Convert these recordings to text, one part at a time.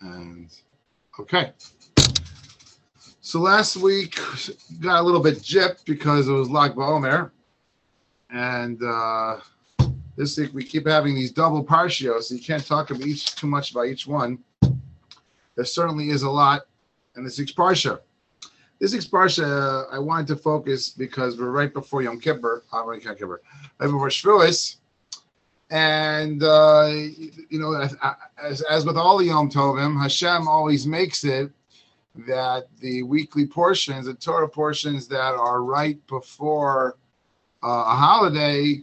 And okay. So last week got a little bit gypped because it was Lag BaOmer, and this week we keep having these double parshios. So you can't talk about each too much about each one. There certainly is a lot in this week's parsha. This week's parsha I wanted to focus because we're right before Yom Kippur, right before Shavuos, and you know, as with all the Yom Tovim, Hashem always makes it that the weekly portions, the Torah portions that are right before a holiday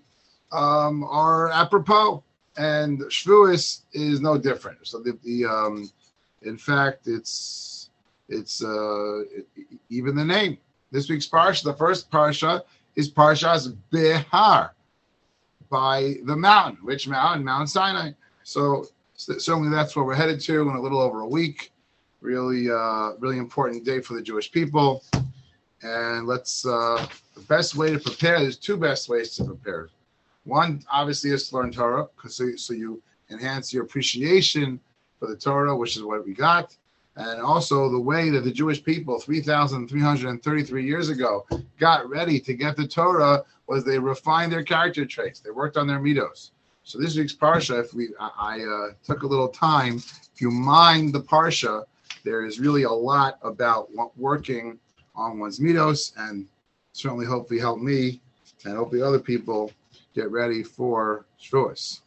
are apropos, and Shavuos is no different. So in fact, it's even the name. This week's parsha, the first parsha, is Parshas Behar, by the mountain. Which mountain? Mount Sinai. So certainly that's where we're headed to in a little over a week. Really important day for the Jewish people. And let's, the best way to prepare, there's two best ways to prepare. One, obviously, is to learn Torah, so you enhance your appreciation for the Torah, which is what we got. And also the way that the Jewish people 3,333 years ago got ready to get the Torah was they refined their character traits. They worked on their Midos. So this week's Parsha, I took a little time. If you mind the Parsha, there is really a lot about working on one's Midos, and certainly hopefully help me and hopefully other people get ready for Shavuos.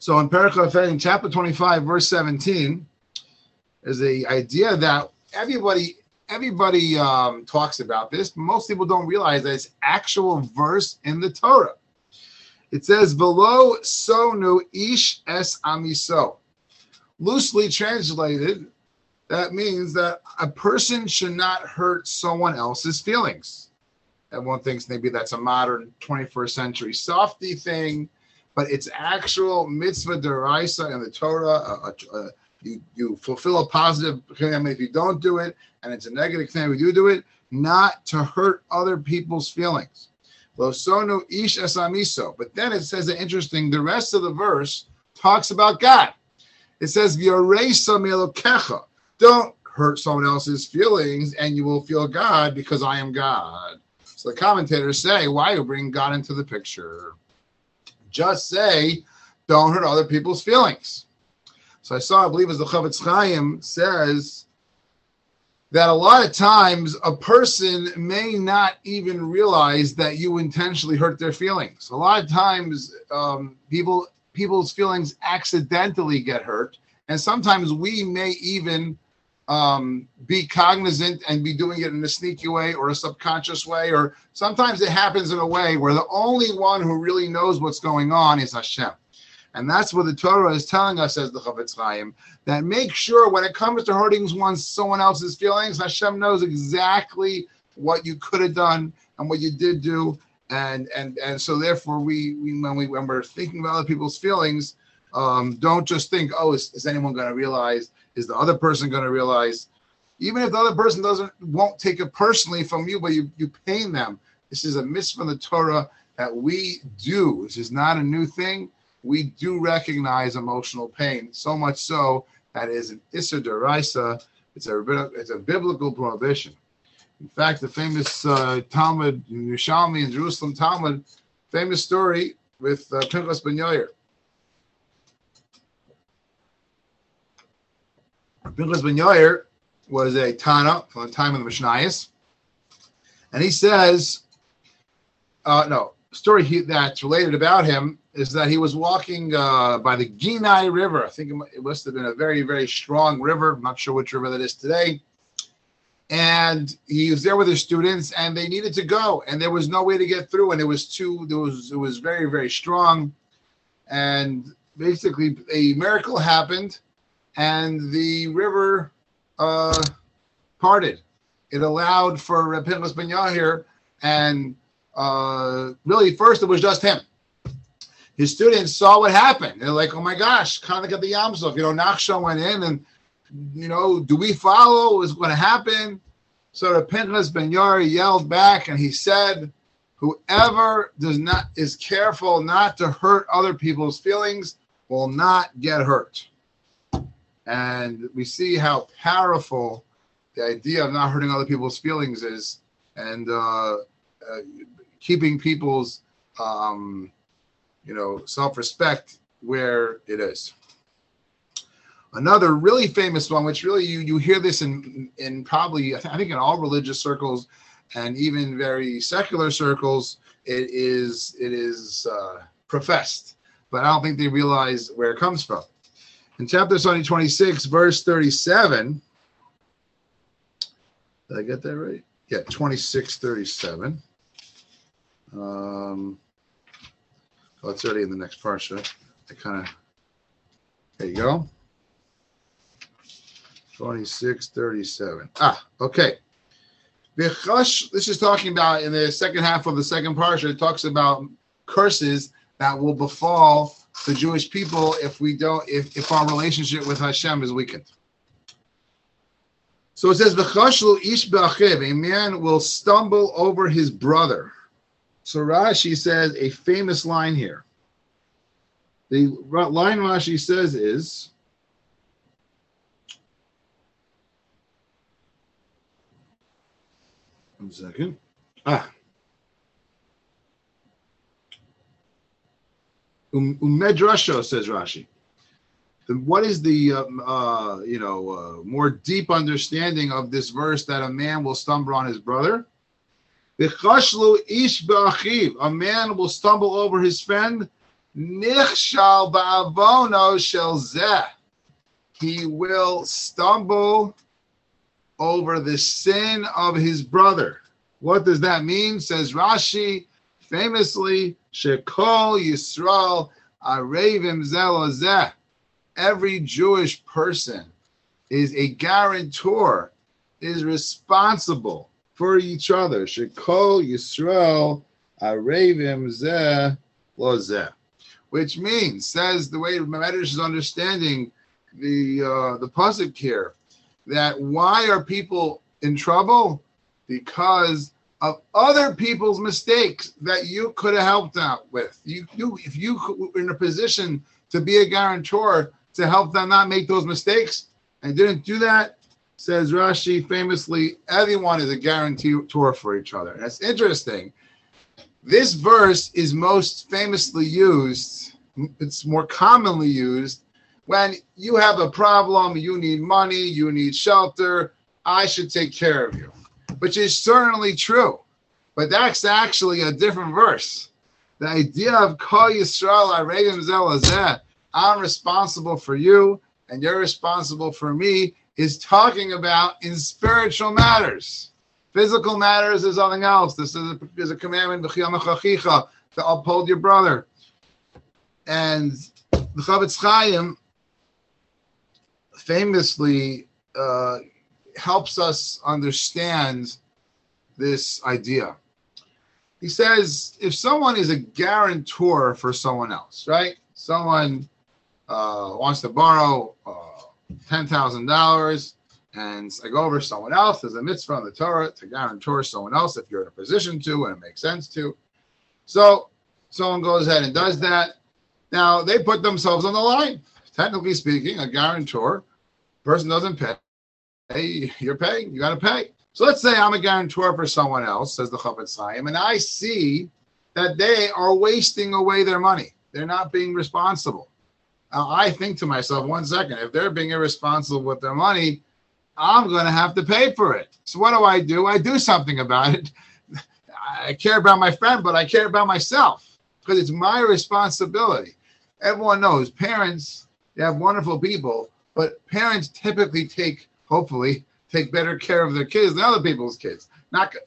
So in Parachat, in chapter 25, verse 17, there's the idea that everybody talks about this. Most people don't realize that it's actual verse in the Torah. It says, "Velo sonu ish es amiso." Loosely translated, that means that a person should not hurt someone else's feelings. Everyone thinks maybe that's a modern 21st century softy thing, but it's actual mitzvah deraisa in the Torah. You fulfill a positive commandment if you don't do it, and it's a negative commandment if you do it, not to hurt other people's feelings. Lo sonu ish es amiso. But then it says an interesting, the rest of the verse talks about God. It says, V'yoreisa me'elokecha. Don't hurt someone else's feelings, and you will feel God, because I am God. So the commentators say, why you bring God into the picture? Just say, don't hurt other people's feelings. So I saw, I believe, as the Chafetz Chaim says, that a lot of times a person may not even realize that you intentionally hurt their feelings. A lot of times people's feelings accidentally get hurt. And sometimes we may even be cognizant and be doing it in a sneaky way or a subconscious way, or sometimes it happens in a way where the only one who really knows what's going on is Hashem. And that's what the Torah is telling us, says the Chafetz Chaim, that make sure when it comes to hurting someone else's feelings, Hashem knows exactly what you could have done and what you did do. And so therefore, when we're thinking about other people's feelings, don't just think, oh, is anyone going to realize? Is the other person going to realize? Even if the other person won't take it personally from you, but you pain them. This is a mitzvah in the Torah that we do. This is not a new thing. We do recognize emotional pain, so much so that it is an Isser D'Oraisa. It's a biblical prohibition. In fact, the famous Talmud Yerushalmi in Jerusalem Talmud, famous story with Pinchas ben Yair. Pinchas ben Yair was a Tana from the time of the Mishnayos, and he says, that's related about him is that he was walking by the Ginai River. I think it must have been a very, very strong river. I'm not sure which river that is today. And he was there with his students, and they needed to go, and there was no way to get through, and it was very, very strong. And basically, a miracle happened, and the river parted. It allowed for Reb Pinchas ben Yair, and really, first it was just him. His students saw what happened. They're like, oh my gosh, kind of like at the Yamsov. Nachshon went in and, do we follow? What was going to happen? So the Pinchas ben Yair yelled back and he said, whoever is careful not to hurt other people's feelings will not get hurt. And we see how powerful the idea of not hurting other people's feelings is, and keeping people's, self-respect where it is. Another really famous one, which really you hear this in probably, I think, in all religious circles and even very secular circles, it is professed, but I don't think they realize where it comes from. In chapter 26, verse 37, did I get that right? Yeah, 26:37. It's already in the next parsha. There you go. 26:37. Okay. This is talking about in the second half of the second parsha. It talks about curses that will befall the Jewish people if our relationship with Hashem is weakened. So it says, "V'chashlu ish b'achiv," a man will stumble over his brother. So Rashi says a famous line here. The line Rashi says is, one second. Medrasho, says Rashi. What is the more deep understanding of this verse that a man will stumble on his brother? V'chashlu ish b'achiv, a man will stumble over his friend. Nichshal ba'avono shel zeh, he will stumble over the sin of his brother. What does that mean? Says Rashi, famously, Kol Yisrael Arevim Zeh LaZeh. Every Jewish person is a guarantor, is responsible for each other. Kol Yisrael Arevim Zeh LaZeh. Which means, says the way Medrash is understanding the pasuk here, that why are people in trouble? Because of other people's mistakes that you could have helped out with. If you were in a position to be a guarantor to help them not make those mistakes and didn't do that, says Rashi famously, everyone is a guarantor for each other. That's interesting. This verse is most famously used, it's more commonly used, when you have a problem, you need money, you need shelter, I should take care of you. Which is certainly true, but that's actually a different verse. The idea of Kol Yisrael Arevim Zeh LaZeh, I'm responsible for you and you're responsible for me, is talking about in spiritual matters. Physical matters is something else. This is a commandment to uphold your brother. And the Chafetz Chaim famously helps us understand this idea. He says, if someone is a guarantor for someone else, right? Someone wants to borrow $10,000 and I go over to someone else. There's a mitzvah in the Torah to guarantor someone else if you're in a position to and it makes sense to. So someone goes ahead and does that. Now they put themselves on the line. Technically speaking, a guarantor, person doesn't pay. Hey, you're paying, you got to pay. So let's say I'm a guarantor for someone else, says the Chafetz Chaim, and I see that they are wasting away their money. They're not being responsible. Now, I think to myself, one second, if they're being irresponsible with their money, I'm going to have to pay for it. So what do? I do something about it. I care about my friend, but I care about myself because it's my responsibility. Everyone knows parents, they have wonderful people, but parents typically hopefully take better care of their kids than other people's kids.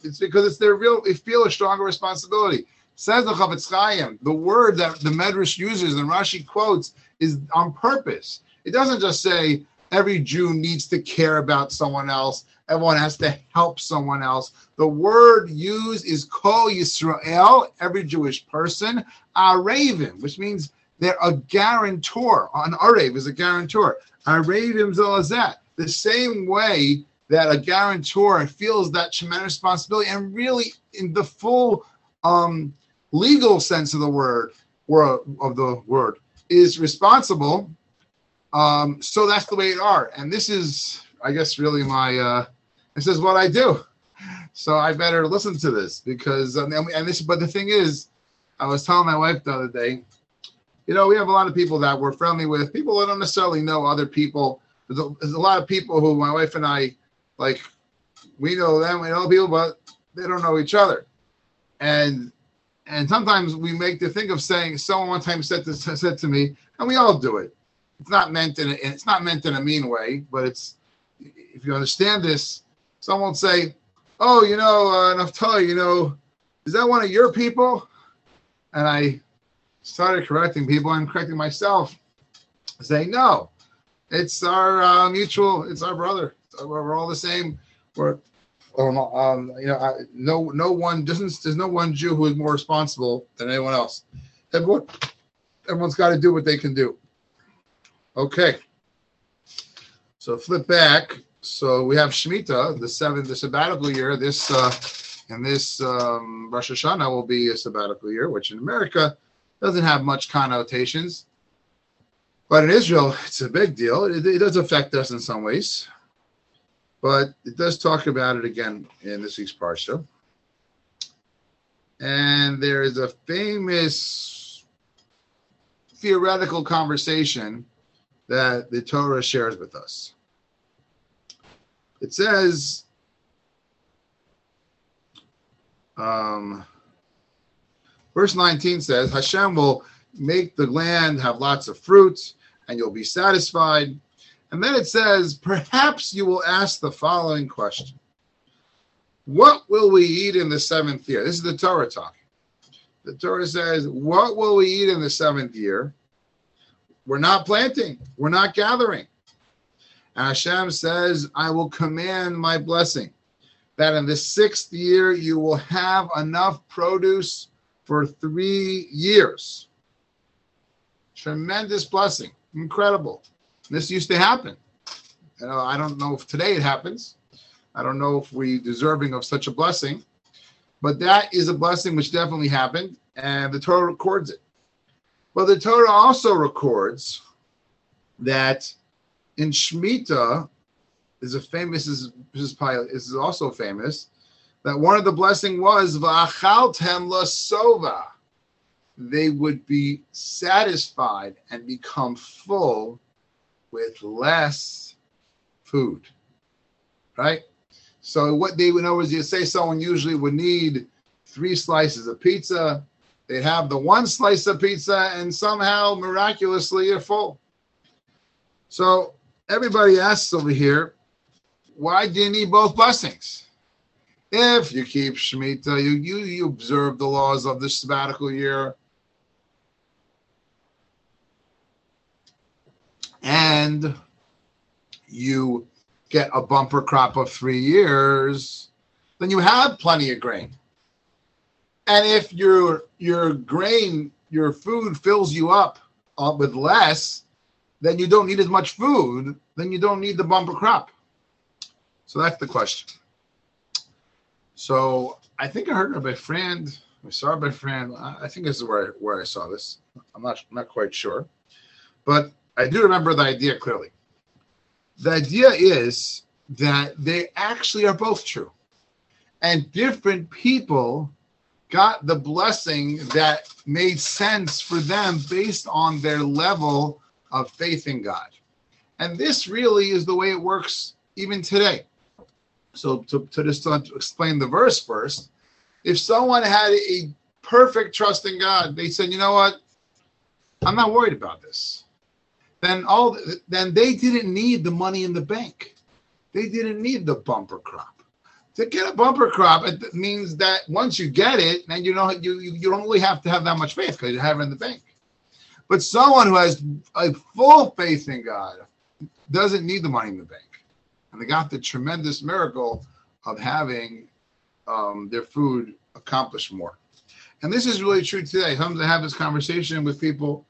It's because it's they feel a stronger responsibility. Says the Chafetz Chaim, the word that the Medrash uses and Rashi quotes is on purpose. It doesn't just say every Jew needs to care about someone else. Everyone has to help someone else. The word used is Kol Yisrael, every Jewish person, Arevim, which means they're a guarantor. An Arev is a guarantor. Arevim Zeh LaZeh. The same way that a guarantor feels that tremendous responsibility, and really in the full legal sense of the word, is responsible, So that's the way it are. And this is, I guess, really my, this is what I do. So I better listen to this because, but the thing is, I was telling my wife the other day, you know, we have a lot of people that we're friendly with, people that don't necessarily know other people. There's a lot of people who my wife and I, like, we know them, we know people, but they don't know each other. And sometimes we make the thing of saying, someone one time said to me, and we all do it. It's not meant in a mean way, but it's, if you understand this, someone will say, oh, you know, Naftali, you know, is that one of your people? And I started correcting people and correcting myself, saying, no, it's our mutual, it's our brother. We're all the same. We're, you know, there's no one Jew who is more responsible than anyone else. Everyone's got to do what they can do. Okay. So flip back. So we have Shemitah, the sabbatical year. This Rosh Hashanah will be a sabbatical year, which in America doesn't have much connotations, but in Israel it's a big deal. It does affect us in some ways, but it does talk about it again in this week's parsha. And there is a famous theoretical conversation that the Torah shares with us. It says, verse 19 says, Hashem will make the land have lots of fruit, and you'll be satisfied. And then it says, perhaps you will ask the following question. What will we eat in the seventh year? This is the Torah talking. The Torah says, what will we eat in the seventh year? We're not planting. We're not gathering. And Hashem says, I will command my blessing, that in the sixth year you will have enough produce for 3 years. Tremendous blessing. Incredible. This used to happen. You know, I don't know if today it happens. I don't know if we're deserving of such a blessing. But that is a blessing which definitely happened, and the Torah records it. But the Torah also records that in Shemitah, this is also famous, that one of the blessings was va'achaltem lasova. They would be satisfied and become full with less food, right? So what they would know is, you say someone usually would need 3 slices of pizza. They'd have the 1 slice of pizza, and somehow miraculously you're full. So everybody asks over here, why do you need both blessings? If you keep Shemitah, you observe the laws of the sabbatical year, and you get a bumper crop of 3 years, then you have plenty of grain. And if your grain, your food fills you up with less, then you don't need as much food, then you don't need the bumper crop. So that's the question. So I think I heard it by friend. I saw it by friend. I think this is where I saw this. I'm not quite sure. But I do remember the idea clearly. The idea is that they actually are both true. And different people got the blessing that made sense for them based on their level of faith in God. And this really is the way it works even today. So to just explain the verse first, if someone had a perfect trust in God, they said, you know what, I'm not worried about this. Then they didn't need the money in the bank. They didn't need the bumper crop. To get a bumper crop, it means that once you get it, then you know you don't really have to have that much faith because you have it in the bank. But someone who has a full faith in God doesn't need the money in the bank. And they got the tremendous miracle of having their food accomplish more. And this is really true today. Sometimes I have this conversation with people.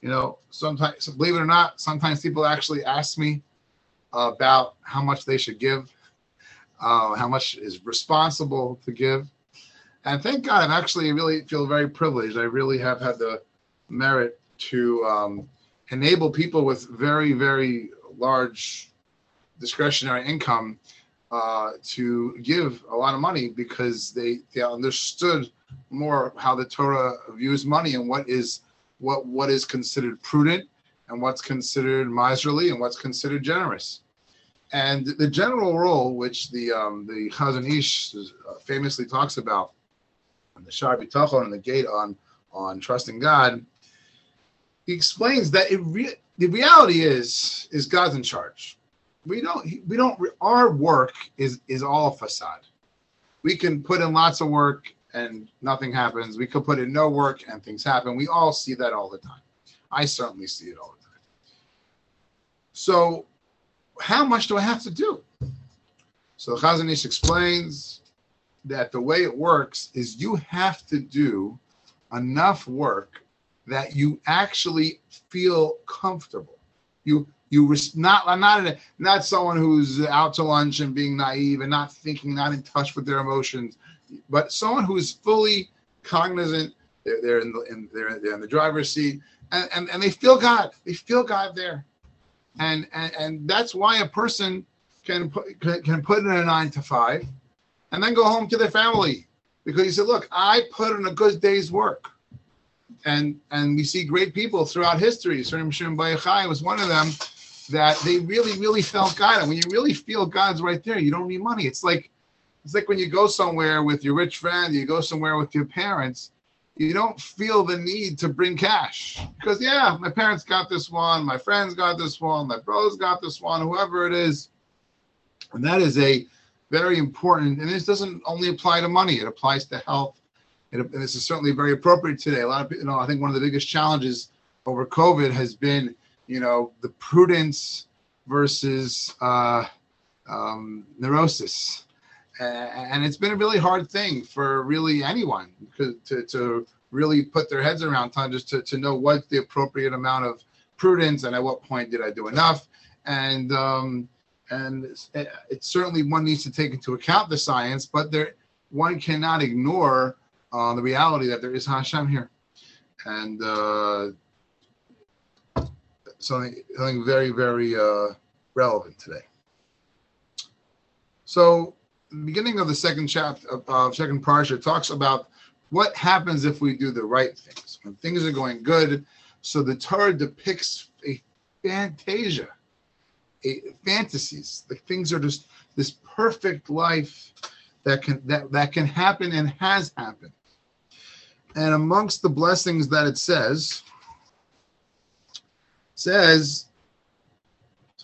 You know, sometimes, believe it or not, sometimes people actually ask me about how much they should give, how much is responsible to give. And thank God, I actually really feel very privileged. I really have had the merit to enable people with very, very large discretionary income to give a lot of money, because they understood more how the Torah views money and what is considered prudent and what's considered miserly and what's considered generous. And the general rule, which the Chazon Ish famously talks about, and the Sha'ar Bitachon and the gate on trusting God, he explains that the reality is God's in charge. Our work is all facade. We can put in lots of work and nothing happens. We could put in no work and things happen. We all see that all the time. I certainly see it all the time. So how much do I have to do? So the Chazon Ish explains that the way it works is you have to do enough work that you actually feel comfortable. Not someone who's out to lunch and being naive and not thinking, not in touch with their emotions, but someone who is fully cognizant. They're in the driver's seat, and they feel God. They feel God there, and that's why a person can put in a 9 to 5, and then go home to their family, because he said, "Look, I put in a good day's work." And we see great people throughout history. Shem Bayachai was one of them, that they really, really felt God. And when you really feel God's right there, you don't need money. It's like when you go somewhere with your rich friend, you go somewhere with your parents, you don't feel the need to bring cash. Because, yeah, my parents got this one, my friends got this one, my brothers got this one, whoever it is. And that is a very important, and this doesn't only apply to money. It applies to health. And this is certainly very appropriate today. A lot of people, I think one of the biggest challenges over COVID has been, the prudence versus neurosis, and it's been a really hard thing for really anyone to really put their heads around, just to know what's the appropriate amount of prudence and at what point did I do enough, and it's certainly one needs to take into account the science, but one cannot ignore the reality that there is Hashem here, and something very, very relevant today. So, the beginning of the second chapter of second Parasha talks about what happens if we do the right things when things are going good. So the Torah depicts fantasies, like things are just this perfect life that can happen and has happened. And amongst the blessings that it's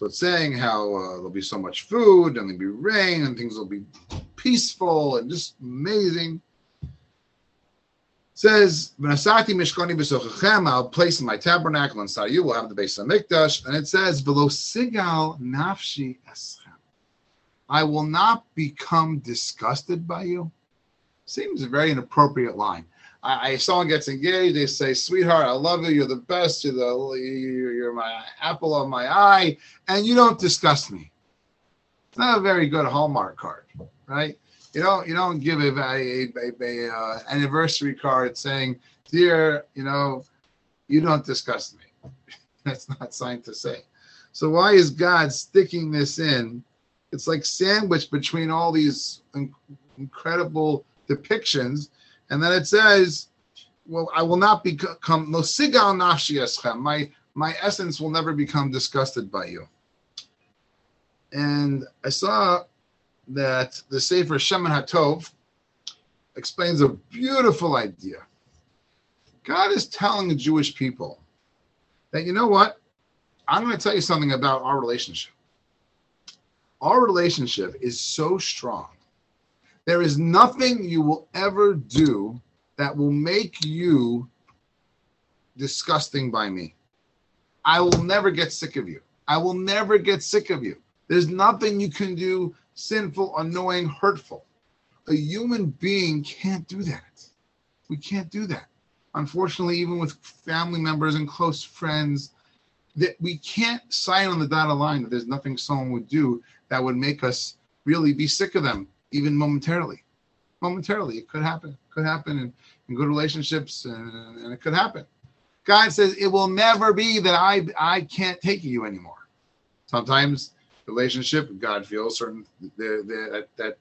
saying how there'll be so much food and there'll be rain and things will be peaceful and just amazing. It says, "V'nasati mishkoni b'sochachem," I'll place my tabernacle inside you. We'll have the Beis Hamikdash. And it says, "V'lo sigal nafshi eschem," I will not become disgusted by you. Seems a very inappropriate line. If someone gets engaged, they say, "Sweetheart, I love you. You're the best. You're my apple of my eye, and you don't disgust me." It's not a very good Hallmark card, right? You don't give a anniversary card saying, "Dear, you don't disgust me." That's not something to say. So why is God sticking this in? It's like sandwiched between all these incredible depictions. And then it says, well, I will not become, lo sigal nafshi eschem, my essence will never become disgusted by you. And I saw that the Sefer Shem HaTov explains a beautiful idea. God is telling the Jewish people that, you know what? I'm going to tell you something about our relationship. Our relationship is so strong. There is nothing you will ever do that will make you disgusting by me. I will never get sick of you. I will never get sick of you. There's nothing you can do sinful, annoying, hurtful. A human being can't do that. We can't do that. Unfortunately, even with family members and close friends, that we can't sign on the dotted line that there's nothing someone would do that would make us really be sick of them, even momentarily. Momentarily, it could happen. It could happen in good relationships, and it could happen. God says, it will never be that I can't take you anymore. Sometimes relationship with God feels certain that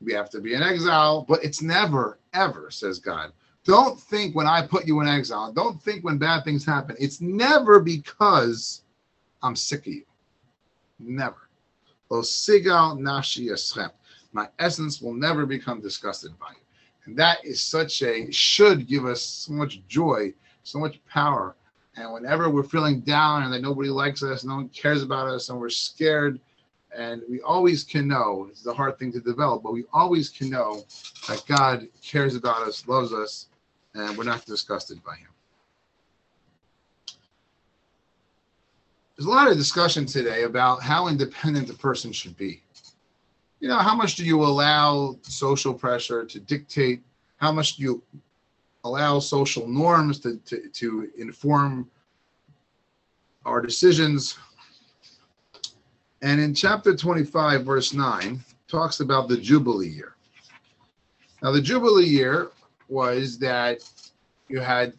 we have to be in exile, but it's never, ever, says God. Don't think when I put you in exile, don't think when bad things happen, it's never because I'm sick of you. Never. O sigal nashi eschem. My essence will never become disgusted by you. And that is should give us so much joy, so much power. And whenever we're feeling down and that nobody likes us, no one cares about us, and we're scared, and we always can know, it's the hard thing to develop, but we always can know that God cares about us, loves us, and we're not disgusted by him. There's a lot of discussion today about how independent a person should be. You know, how much do you allow social pressure to dictate? How much do you allow social norms to inform our decisions? And in chapter 25, verse 9, talks about the Jubilee year. Now, the Jubilee year was that you had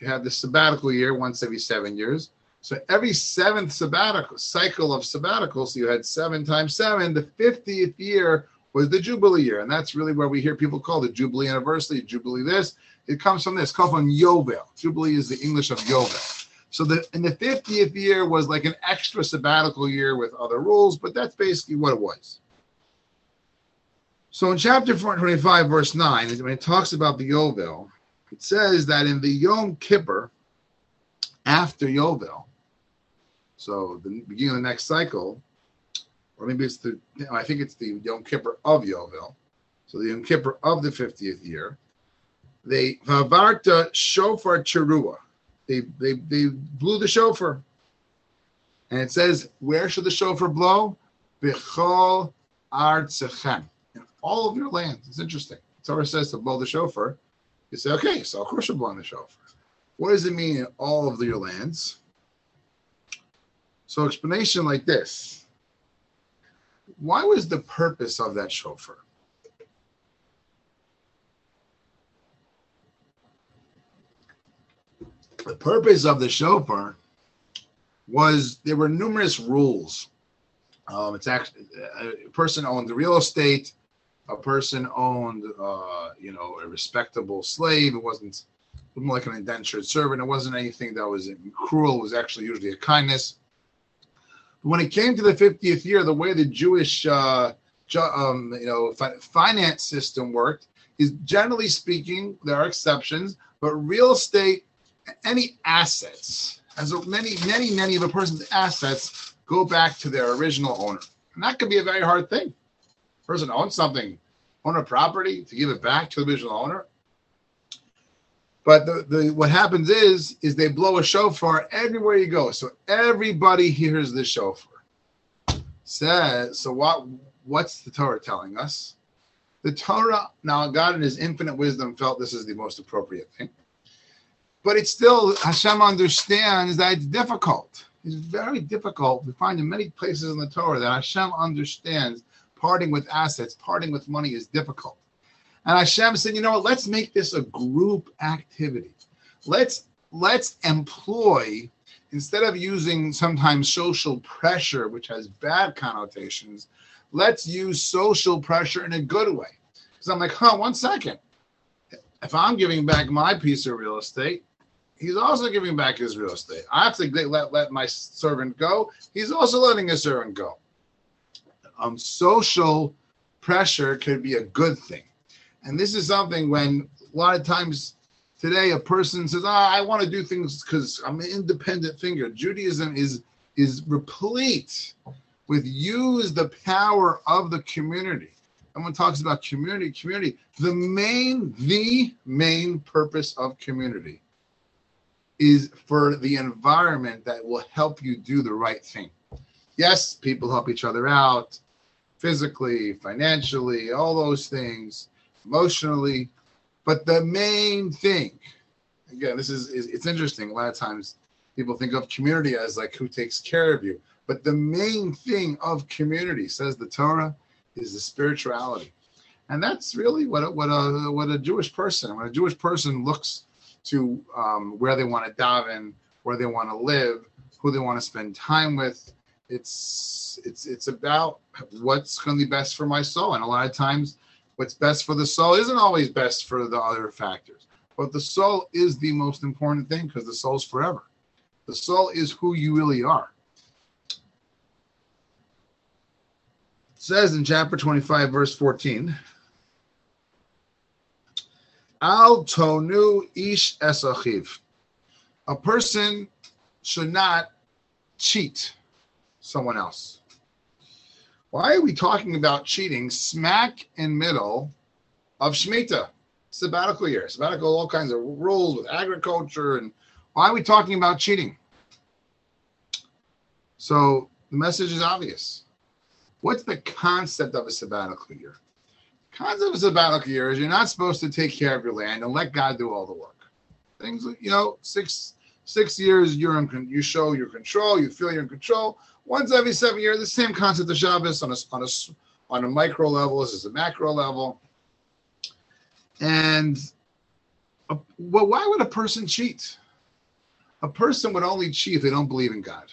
the sabbatical year once every 7 years. So every seventh sabbatical cycle of sabbaticals, so you had 7 times 7. The 50th year was the Jubilee year, and that's really where we hear people call the Jubilee anniversary, Jubilee this. It comes from this, called from Yovel. Jubilee is the English of Yovel. So the 50th year was like an extra sabbatical year with other rules, but that's basically what it was. So in chapter 25, verse 9, when it talks about the Yovel, it says that in the Yom Kippur, after Yovel, so the beginning of the next cycle, or maybe I think it's the Yom Kippur of Yovel, so the Yom Kippur of the 50th year, they Vavarta shofar Cheruah. They blew the shofar. And it says, where should the shofar blow? Bechol artzechem. In all of your land. It's interesting. Torah says to blow the shofar. You say, okay, so of course you're blowing the shofar. What does it mean in all of your lands? So explanation like this. Why was the purpose of that shofar? The purpose of the shofar was there were numerous rules. It's actually a person owned the real estate, a person owned a respectable slave. It wasn't like an indentured servant. It wasn't anything that was cruel. It was actually usually a kindness. But when it came to the 50th year, the way the Jewish finance system worked is, generally speaking, there are exceptions, but real estate. Any assets, as many of a person's assets go back to their original owner. And that could be a very hard thing. A person owns something, own a property, to give it back to the original owner. But what happens is they blow a shofar everywhere you go. So everybody hears the shofar. So what's the Torah telling us? The Torah, now God in his infinite wisdom felt this is the most appropriate thing. But it's still, Hashem understands that it's difficult. It's very difficult. We find in many places in the Torah that Hashem understands parting with assets, parting with money is difficult. And Hashem said, you know what, let's make this a group activity. Let's employ, instead of using sometimes social pressure, which has bad connotations, let's use social pressure in a good way. Because I'm like, one second. If I'm giving back my piece of real estate, he's also giving back his real estate. I have to let my servant go. He's also letting his servant go. Social pressure could be a good thing. And this is something when a lot of times today a person says, I want to do things because I'm an independent thinker. Judaism is replete with use the power of the community. Everyone talks about community. The main purpose of community is for the environment that will help you do the right thing. Yes, people help each other out physically, financially, all those things, emotionally. But the main thing, again, this is it's interesting. A lot of times people think of community as like who takes care of you. But the main thing of community, says the Torah, is the spirituality. And that's really what a Jewish person looks to where they want to daven, where they want to live, who they want to spend time with. It's about what's going to be best for my soul. And a lot of times what's best for the soul isn't always best for the other factors. But the soul is the most important thing, because the soul's forever. The soul is who you really are. It says in chapter 25, verse 14, Al tonu ish es achiv. A person should not cheat someone else. Why are we talking about cheating smack in middle of Shemitah? Sabbatical year. Sabbatical, all kinds of rules with agriculture. And why are we talking about cheating? So the message is obvious. What's the concept of a sabbatical year? The concept of a sabbatical year is you're not supposed to take care of your land and let God do all the work. Things, you know, six years you show your control, you feel you're in control. Once every 7 years, the same concept of Shabbos on a micro level. This is a macro level. And well, why would a person cheat? A person would only cheat if they don't believe in God.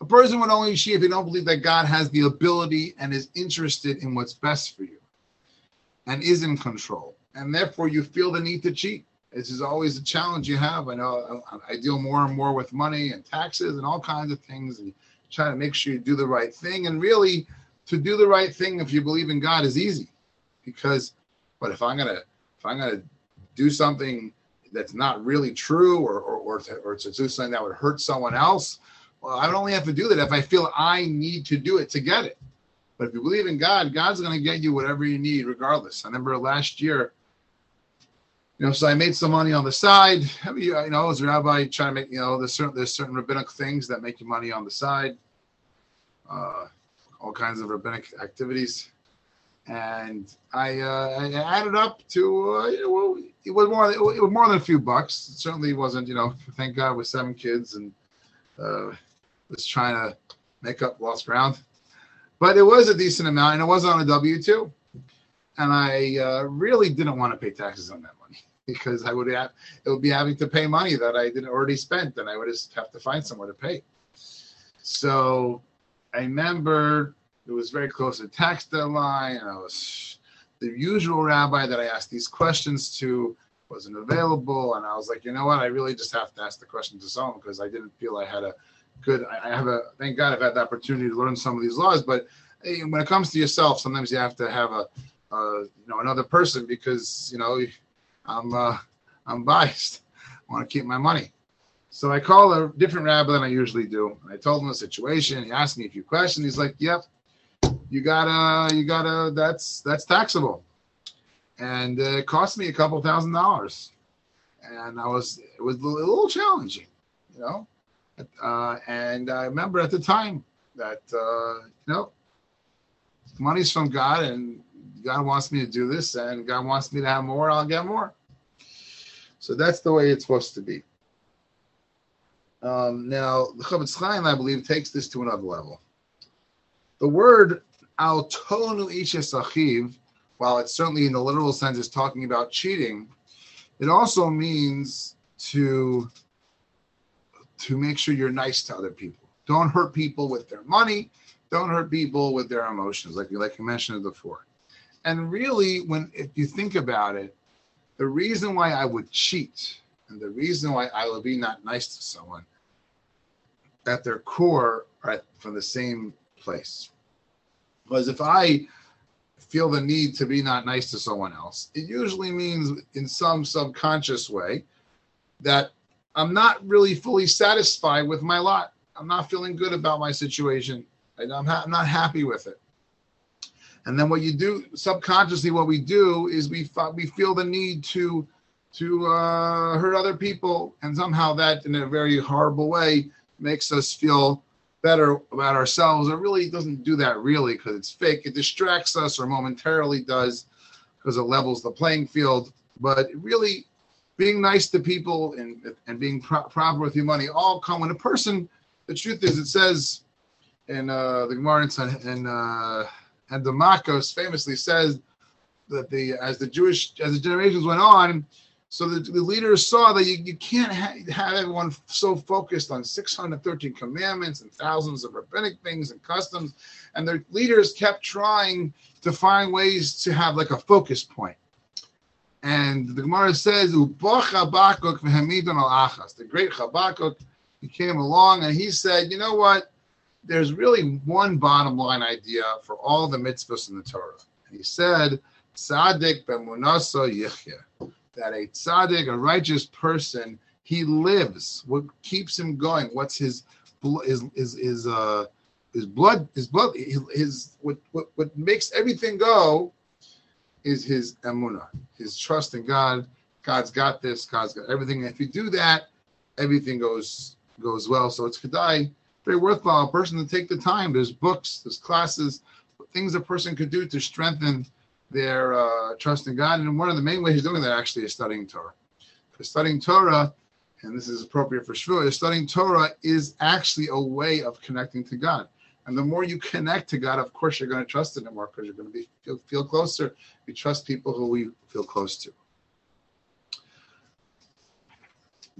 A person would only cheat if they don't believe that God has the ability and is interested in what's best for you and is in control. And therefore, you feel the need to cheat. This is always a challenge you have. I know I deal more and more with money and taxes and all kinds of things, and try to make sure you do the right thing. And really, to do the right thing, if you believe in God, is easy. Because, but if I'm gonna do something that's not really true, or to do something that would hurt someone else, well, I would only have to do that if I feel I need to do it to get it. But if you believe in God, God's going to get you whatever you need, regardless. I remember last year, you know, so I made some money on the side. You know, as a rabbi, trying to make, you know, there's certain rabbinic things that make you money on the side, all kinds of rabbinic activities. And I added up to it was more than a few bucks. It certainly wasn't, you know, thank God, with 7 kids and was trying to make up lost ground. But it was a decent amount, and it was on a W-2. And I really didn't want to pay taxes on that money, because it would be having to pay money that I didn't already spend, and I would just have to find somewhere to pay. So I remember it was very close to tax deadline, and I was the usual rabbi that I asked these questions to wasn't available, and I was like, you know what, I really just have to ask the question to someone, because I didn't feel I had thank God I've had the opportunity to learn some of these laws, but hey, when it comes to yourself, sometimes you have to have another person, because, you know, I'm biased. I want to keep my money. So I call a different rabbi than I usually do, and I told him the situation. He asked me a few questions. He's like, "Yep, you gotta. That's taxable," and it cost me a couple $1,000, and it was a little challenging, you know. And I remember at the time that you know, money's from God, and God wants me to do this, and God wants me to have more. I'll get more. So that's the way it's supposed to be. Now, the Chafetz Chaim, I believe, takes this to another level. The word al tonu ish es achiv, while it's certainly in the literal sense is talking about cheating, it also means to make sure you're nice to other people. Don't hurt people with their money. Don't hurt people with their emotions, like you mentioned before. And really, if you think about it, the reason why I would cheat and the reason why I will be not nice to someone at their core are from the same place. Because if I feel the need to be not nice to someone else, it usually means in some subconscious way that I'm not really fully satisfied with my lot. I'm not feeling good about my situation. I'm not happy with it. And then what you do, subconsciously what we do is we feel the need to hurt other people, and somehow that, in a very horrible way, makes us feel better about ourselves. It really doesn't do that, really, because it's fake. It distracts us, or momentarily does, because it levels the playing field. But really, being nice to people and being proper with your money all come when a person. The truth is, it says in the Gemara and the Makos famously says that as the generations went on, So the leaders saw that you can't have everyone so focused on 613 commandments and thousands of rabbinic things and customs. And their leaders kept trying to find ways to have like a focus point. And the Gemara says, the great Habakkuk, he came along and he said, you know what? There's really one bottom line idea for all the mitzvahs in the Torah. And he said, Tzaddik b'munasa yichya. That a tzaddik, a righteous person, he lives. What keeps him going? What's his blood, what makes everything go is his emunah, his trust in God. God's got this, God's got everything. And if you do that, everything goes well. So it's kedai, very worthwhile, a person to take the time. There's books, there's classes, things a person could do to strengthen their trust in God. And one of the main ways of doing that actually is studying Torah. Because studying Torah, and this is appropriate for Shavuos, studying Torah is actually a way of connecting to God. And the more you connect to God, of course, you're going to trust in Him more because you're going to feel closer. We trust people who we feel close to.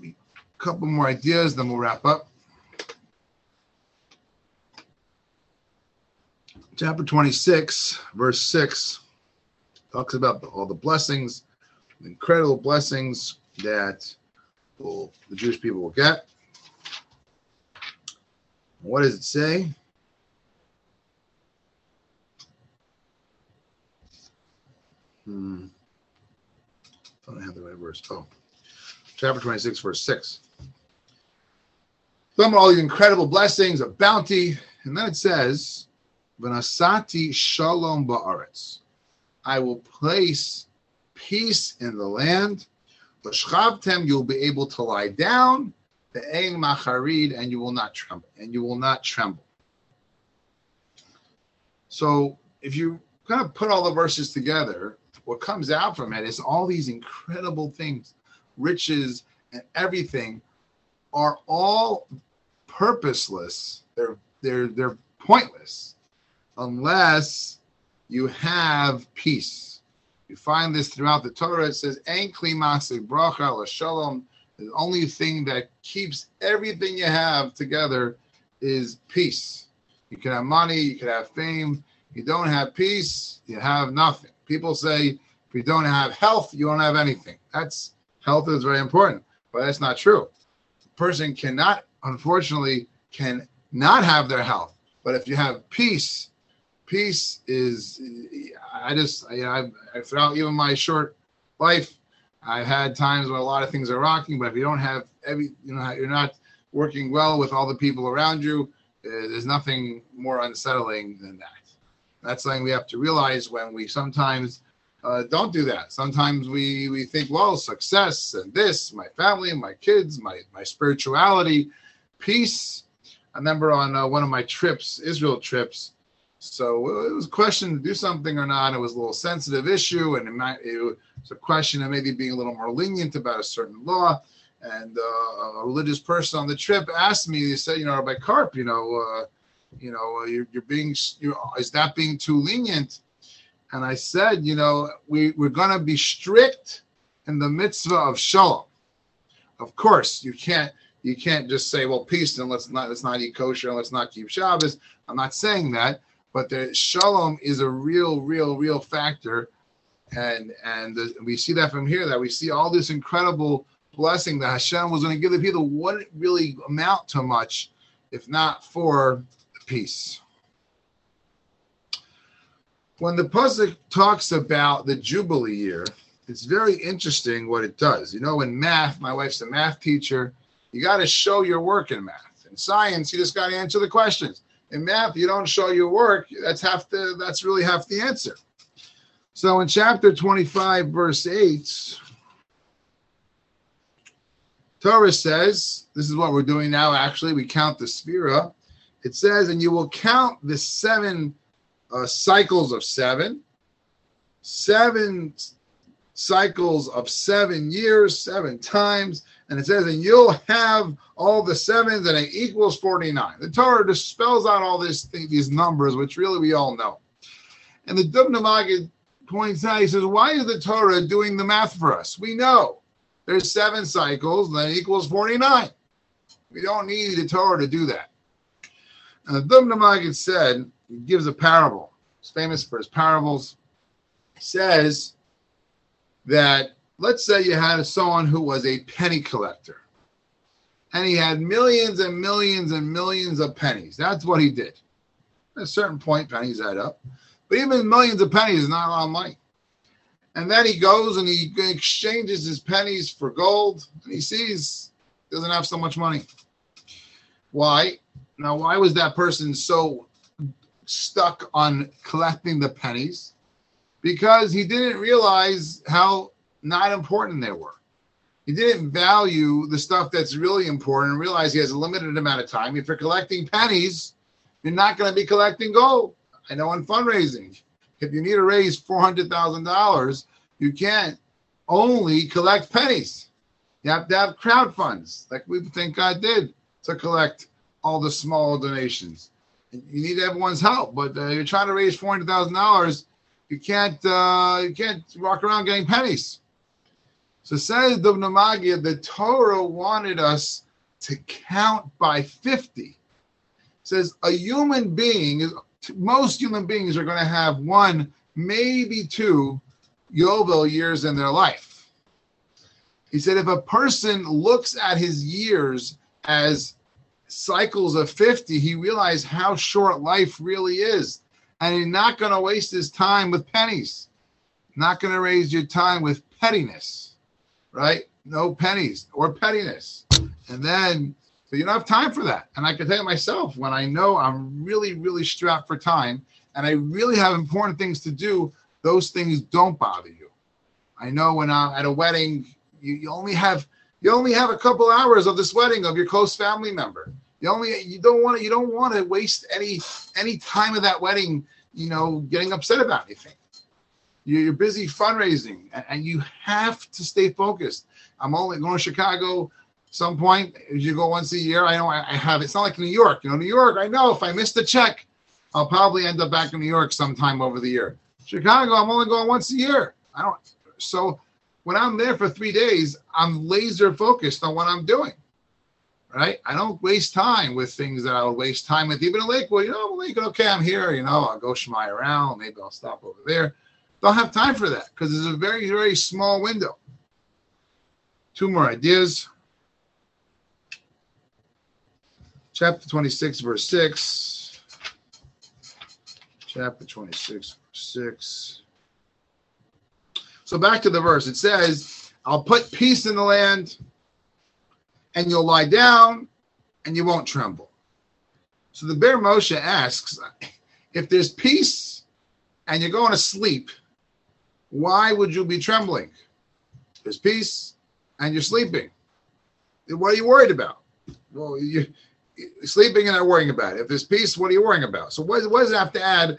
A couple more ideas, then we'll wrap up. Chapter 26, verse 6. Talks about all the blessings, incredible blessings that the Jewish people will get. What does it say? I don't have the right verse. Oh, chapter 26, verse 6. Some of all the incredible blessings, a bounty, and then it says, "V'nasati shalom ba'aretz." I will place peace in the land. You'll be able to lie down. And you will not tremble. So if you kind of put all the verses together, what comes out from it is all these incredible things, riches and everything are all purposeless. They're pointless unless you have peace. You find this throughout the Torah. It says, "Ein kli masik bracha l'shalom." The only thing that keeps everything you have together is peace. You can have money, you can have fame. You don't have peace, you have nothing. People say, if you don't have health, you don't have anything. Health is very important, but that's not true. A person cannot, unfortunately, cannot have their health. But if you have peace, throughout even my short life, I've had times when a lot of things are rocking, but if you don't have you're not working well with all the people around you, there's nothing more unsettling than that. That's something we have to realize when we sometimes don't do that. Sometimes we think, well, success and this, my family, my kids, my spirituality, peace. I remember on one of my trips, Israel trips, so it was a question to do something or not. It was a little sensitive issue, and it was a question of maybe being a little more lenient about a certain law. And a religious person on the trip asked me, they said, Rabbi Karp, is that being too lenient? And I said, we're going to be strict in the mitzvah of shalom. Of course, you can't just say, well, peace, and let's not eat kosher, and let's not keep Shabbos. I'm not saying that. But the shalom is a real factor, and we see that from here, that we see all this incredible blessing that Hashem was going to give the people. Wouldn't really amount to much if not for the peace. When the pasuk talks about the Jubilee year, it's very interesting what it does. In math, my wife's a math teacher, you got to show your work in math. In science, you just got to answer the questions. In math, you don't show your work. That's really half the answer. So in chapter 25, verse 8, Torah says, this is what we're doing now, actually. We count the sphira. It says, and you will count the seven cycles of seven. Seven cycles of 7 years, seven times. And it says, and you'll have all the sevens, and it equals 49. The Torah just spells out all these numbers, which really we all know. And the Dubno Maggid points out, he says, why is the Torah doing the math for us? We know There's 7 cycles, and that equals 49. We don't need the Torah to do that. And the Dubno Maggid said, he gives a parable. He's famous for his parables. He says that, let's say you had someone who was a penny collector, and he had millions and millions and millions of pennies. That's what he did. At a certain point, pennies add up. But even millions of pennies is not a lot of money. And then he goes and he exchanges his pennies for gold, and he sees he doesn't have so much money. Why? Now, why was that person so stuck on collecting the pennies? Because he didn't realize how not important they were. He didn't value the stuff that's really important and realize he has a limited amount of time. If you're collecting pennies, you're not going to be collecting gold. I know in fundraising, if you need to raise $400,000, you can't only collect pennies. You have to have crowd funds, like we think God did, to collect all the small donations. And you need everyone's help, but you're trying to raise $400,000. You can't walk around getting pennies. So says Dubno Maggid, the Torah wanted us to count by 50. It says a human being is. Most human beings are going to have 1, maybe 2 Yovel years in their life. He said if a person looks at his years as cycles of 50, he realizes how short life really is. And he's not going to waste his time with pennies. Not going to raise your time with pettiness, right? No pennies or pettiness. And then... so you don't have time for that. And I can tell you myself, when I know I'm really, really strapped for time and I really have important things to do, those things don't bother you. I know when I'm at a wedding, you only have a couple hours of this wedding of your close family member. You don't want to waste any time of that wedding, getting upset about anything. You're busy fundraising and you have to stay focused. I'm only going to Chicago. Some point, you go once a year. I know I have. It's not like New York. New York, I know if I miss the check, I'll probably end up back in New York sometime over the year. Chicago, I'm only going once a year. So when I'm there for 3 days, I'm laser focused on what I'm doing. Right? I don't waste time with things that I would waste time with. Even in Lakewood, Lakewood, okay, I'm here. I'll go shmai around. Maybe I'll stop over there. Don't have time for that because it's a very, very small window. 2 more ideas. Chapter 26, verse 6. Chapter 26, verse 6. So back to the verse. It says, I'll put peace in the land, and you'll lie down, and you won't tremble. So the Be'er Moshe asks, if there's peace and you're going to sleep, why would you be trembling? There's peace and you're sleeping. What are you worried about? Well, you're sleeping and not worrying about it. If there's peace, what are you worrying about? So what does it have to add?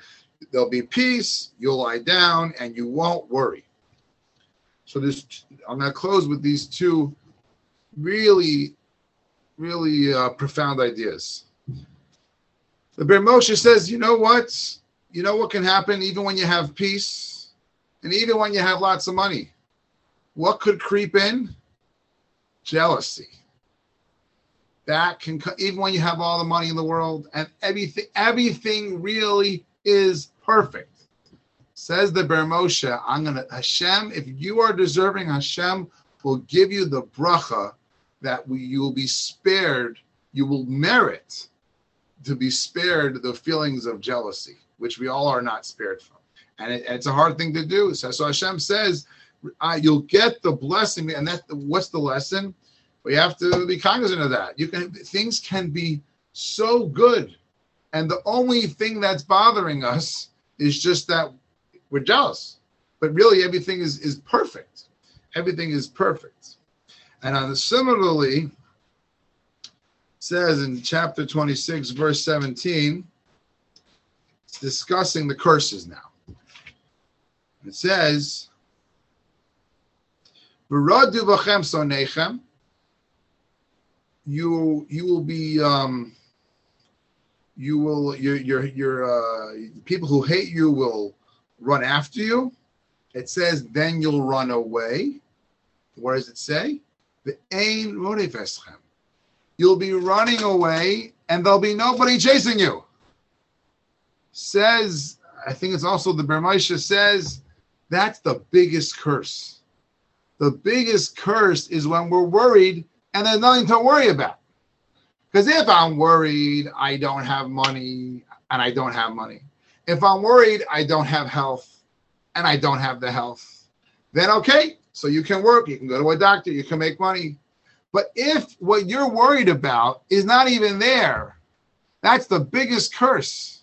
There'll be peace, you'll lie down, and you won't worry. So I'm going to close with these 2 really, really profound ideas. The Be'er Moshe says, you know what can happen even when you have peace and even when you have lots of money? What could creep in? Jealousy. That can, even when you have all the money in the world and everything really is perfect. Says the Be'er Moshe, Hashem, if you are deserving, Hashem will give you the bracha that you will be spared, you will merit to be spared the feelings of jealousy, which we all are not spared from. And it's a hard thing to do. So Hashem says, you'll get the blessing. And what's the lesson? We have to be cognizant of that. Things can be so good, and the only thing that's bothering us is just that we're jealous. But really, everything is perfect. Everything is perfect. And similarly, it says in chapter 26, verse 17, it's discussing the curses now. It says, "V'radu b'chem sonechem." You will be your people who hate you will run after you. It says then you'll run away. What does it say? You'll be running away and there'll be nobody chasing you. Says, I think it's also the Be'er Moshe says, that's the biggest curse. The biggest curse is when we're worried and there's nothing to worry about. Because if I'm worried, I don't have money, and I don't have money. If I'm worried, I don't have health, and I don't have the health. Then okay, so you can work, you can go to a doctor, you can make money. But if what you're worried about is not even there, that's the biggest curse.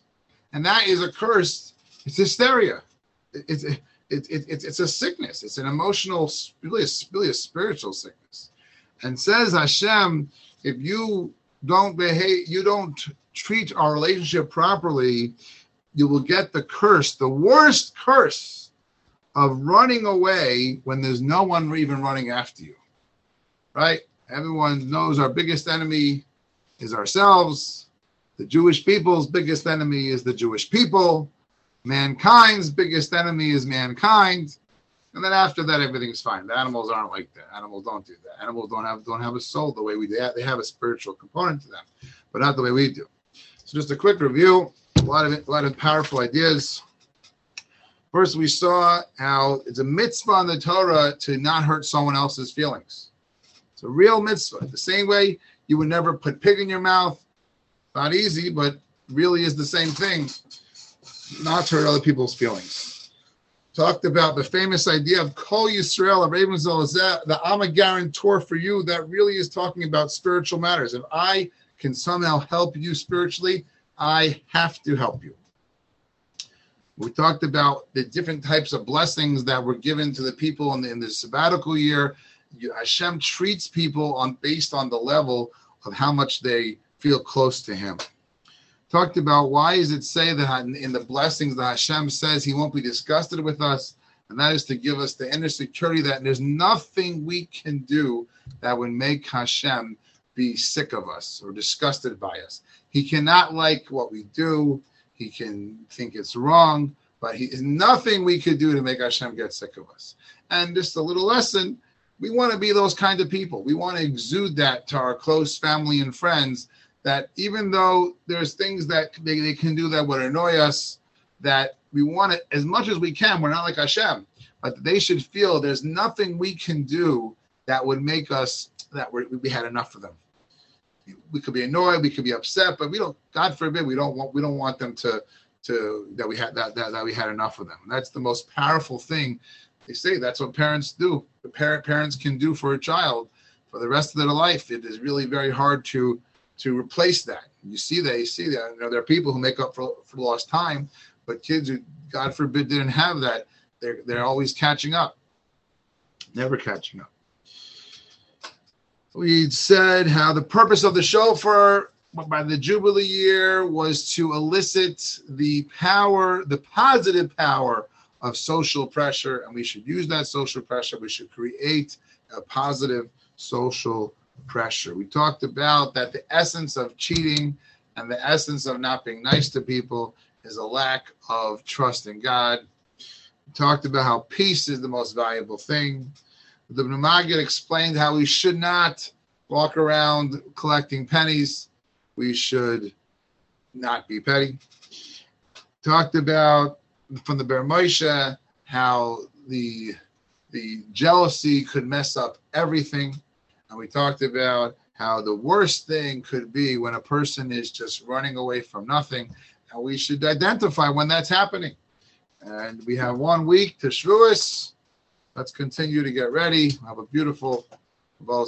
And that is a curse. It's hysteria. It's a sickness. It's an emotional, really a spiritual sickness. And says Hashem, if you don't behave, you don't treat our relationship properly, you will get the curse, the worst curse of running away when there's no one even running after you. Right? Everyone knows our biggest enemy is ourselves. The Jewish people's biggest enemy is the Jewish people. Mankind's biggest enemy is mankind. And then after that, everything's fine. The animals aren't like that. Animals don't do that. Animals don't have a soul the way we do. They have a spiritual component to them, but not the way we do. So just a quick review. A lot of powerful ideas. First, we saw how it's a mitzvah in the Torah to not hurt someone else's feelings. It's a real mitzvah. The same way you would never put pig in your mouth. Not easy, but really is the same thing. Not to hurt other people's feelings. Talked about the famous idea of Kol Yisrael Arevim Zeh LaZeh, that I'm a guarantor for you. That really is talking about spiritual matters. If I can somehow help you spiritually, I have to help you. We talked about the different types of blessings that were given to the people in the sabbatical year. Hashem treats people based on the level of how much they feel close to Him. Talked about why is it say that in the blessings that Hashem says He won't be disgusted with us, and that is to give us the inner security that there's nothing we can do that would make Hashem be sick of us or disgusted by us. He cannot like what we do. He can think it's wrong, but there's nothing we could do to make Hashem get sick of us. And just a little lesson, we want to be those kind of people. We want to exude that to our close family and friends, that even though there's things that they can do that would annoy us, that we want it as much as we can. We're not like Hashem, but they should feel there's nothing we can do that would make us, that we had enough of them. We could be annoyed, we could be upset, but we don't. God forbid, we don't want them to that we had that we had enough of them. And that's the most powerful thing. They say that's what parents do. The parents can do for a child for the rest of their life. It is really very hard to replace that. You see that. You know, there are people who make up for lost time, but kids who, God forbid, didn't have that, they're always catching up, never catching up. We said how the purpose of the shofar by the Jubilee year was to elicit the power, the positive power of social pressure, and we should use that social pressure. We should create a positive social pressure. We talked about that the essence of cheating and the essence of not being nice to people is a lack of trust in God. We talked about how peace is the most valuable thing. The Dubno Maggid explained how we should not walk around collecting pennies. We should not be petty. Talked about from the Be'er Moshe how the jealousy could mess up everything. And we talked about how the worst thing could be when a person is just running away from nothing, and we should identify when that's happening. And we have 1 week to Shavuos. Let's continue to get ready. Have a beautiful Velo.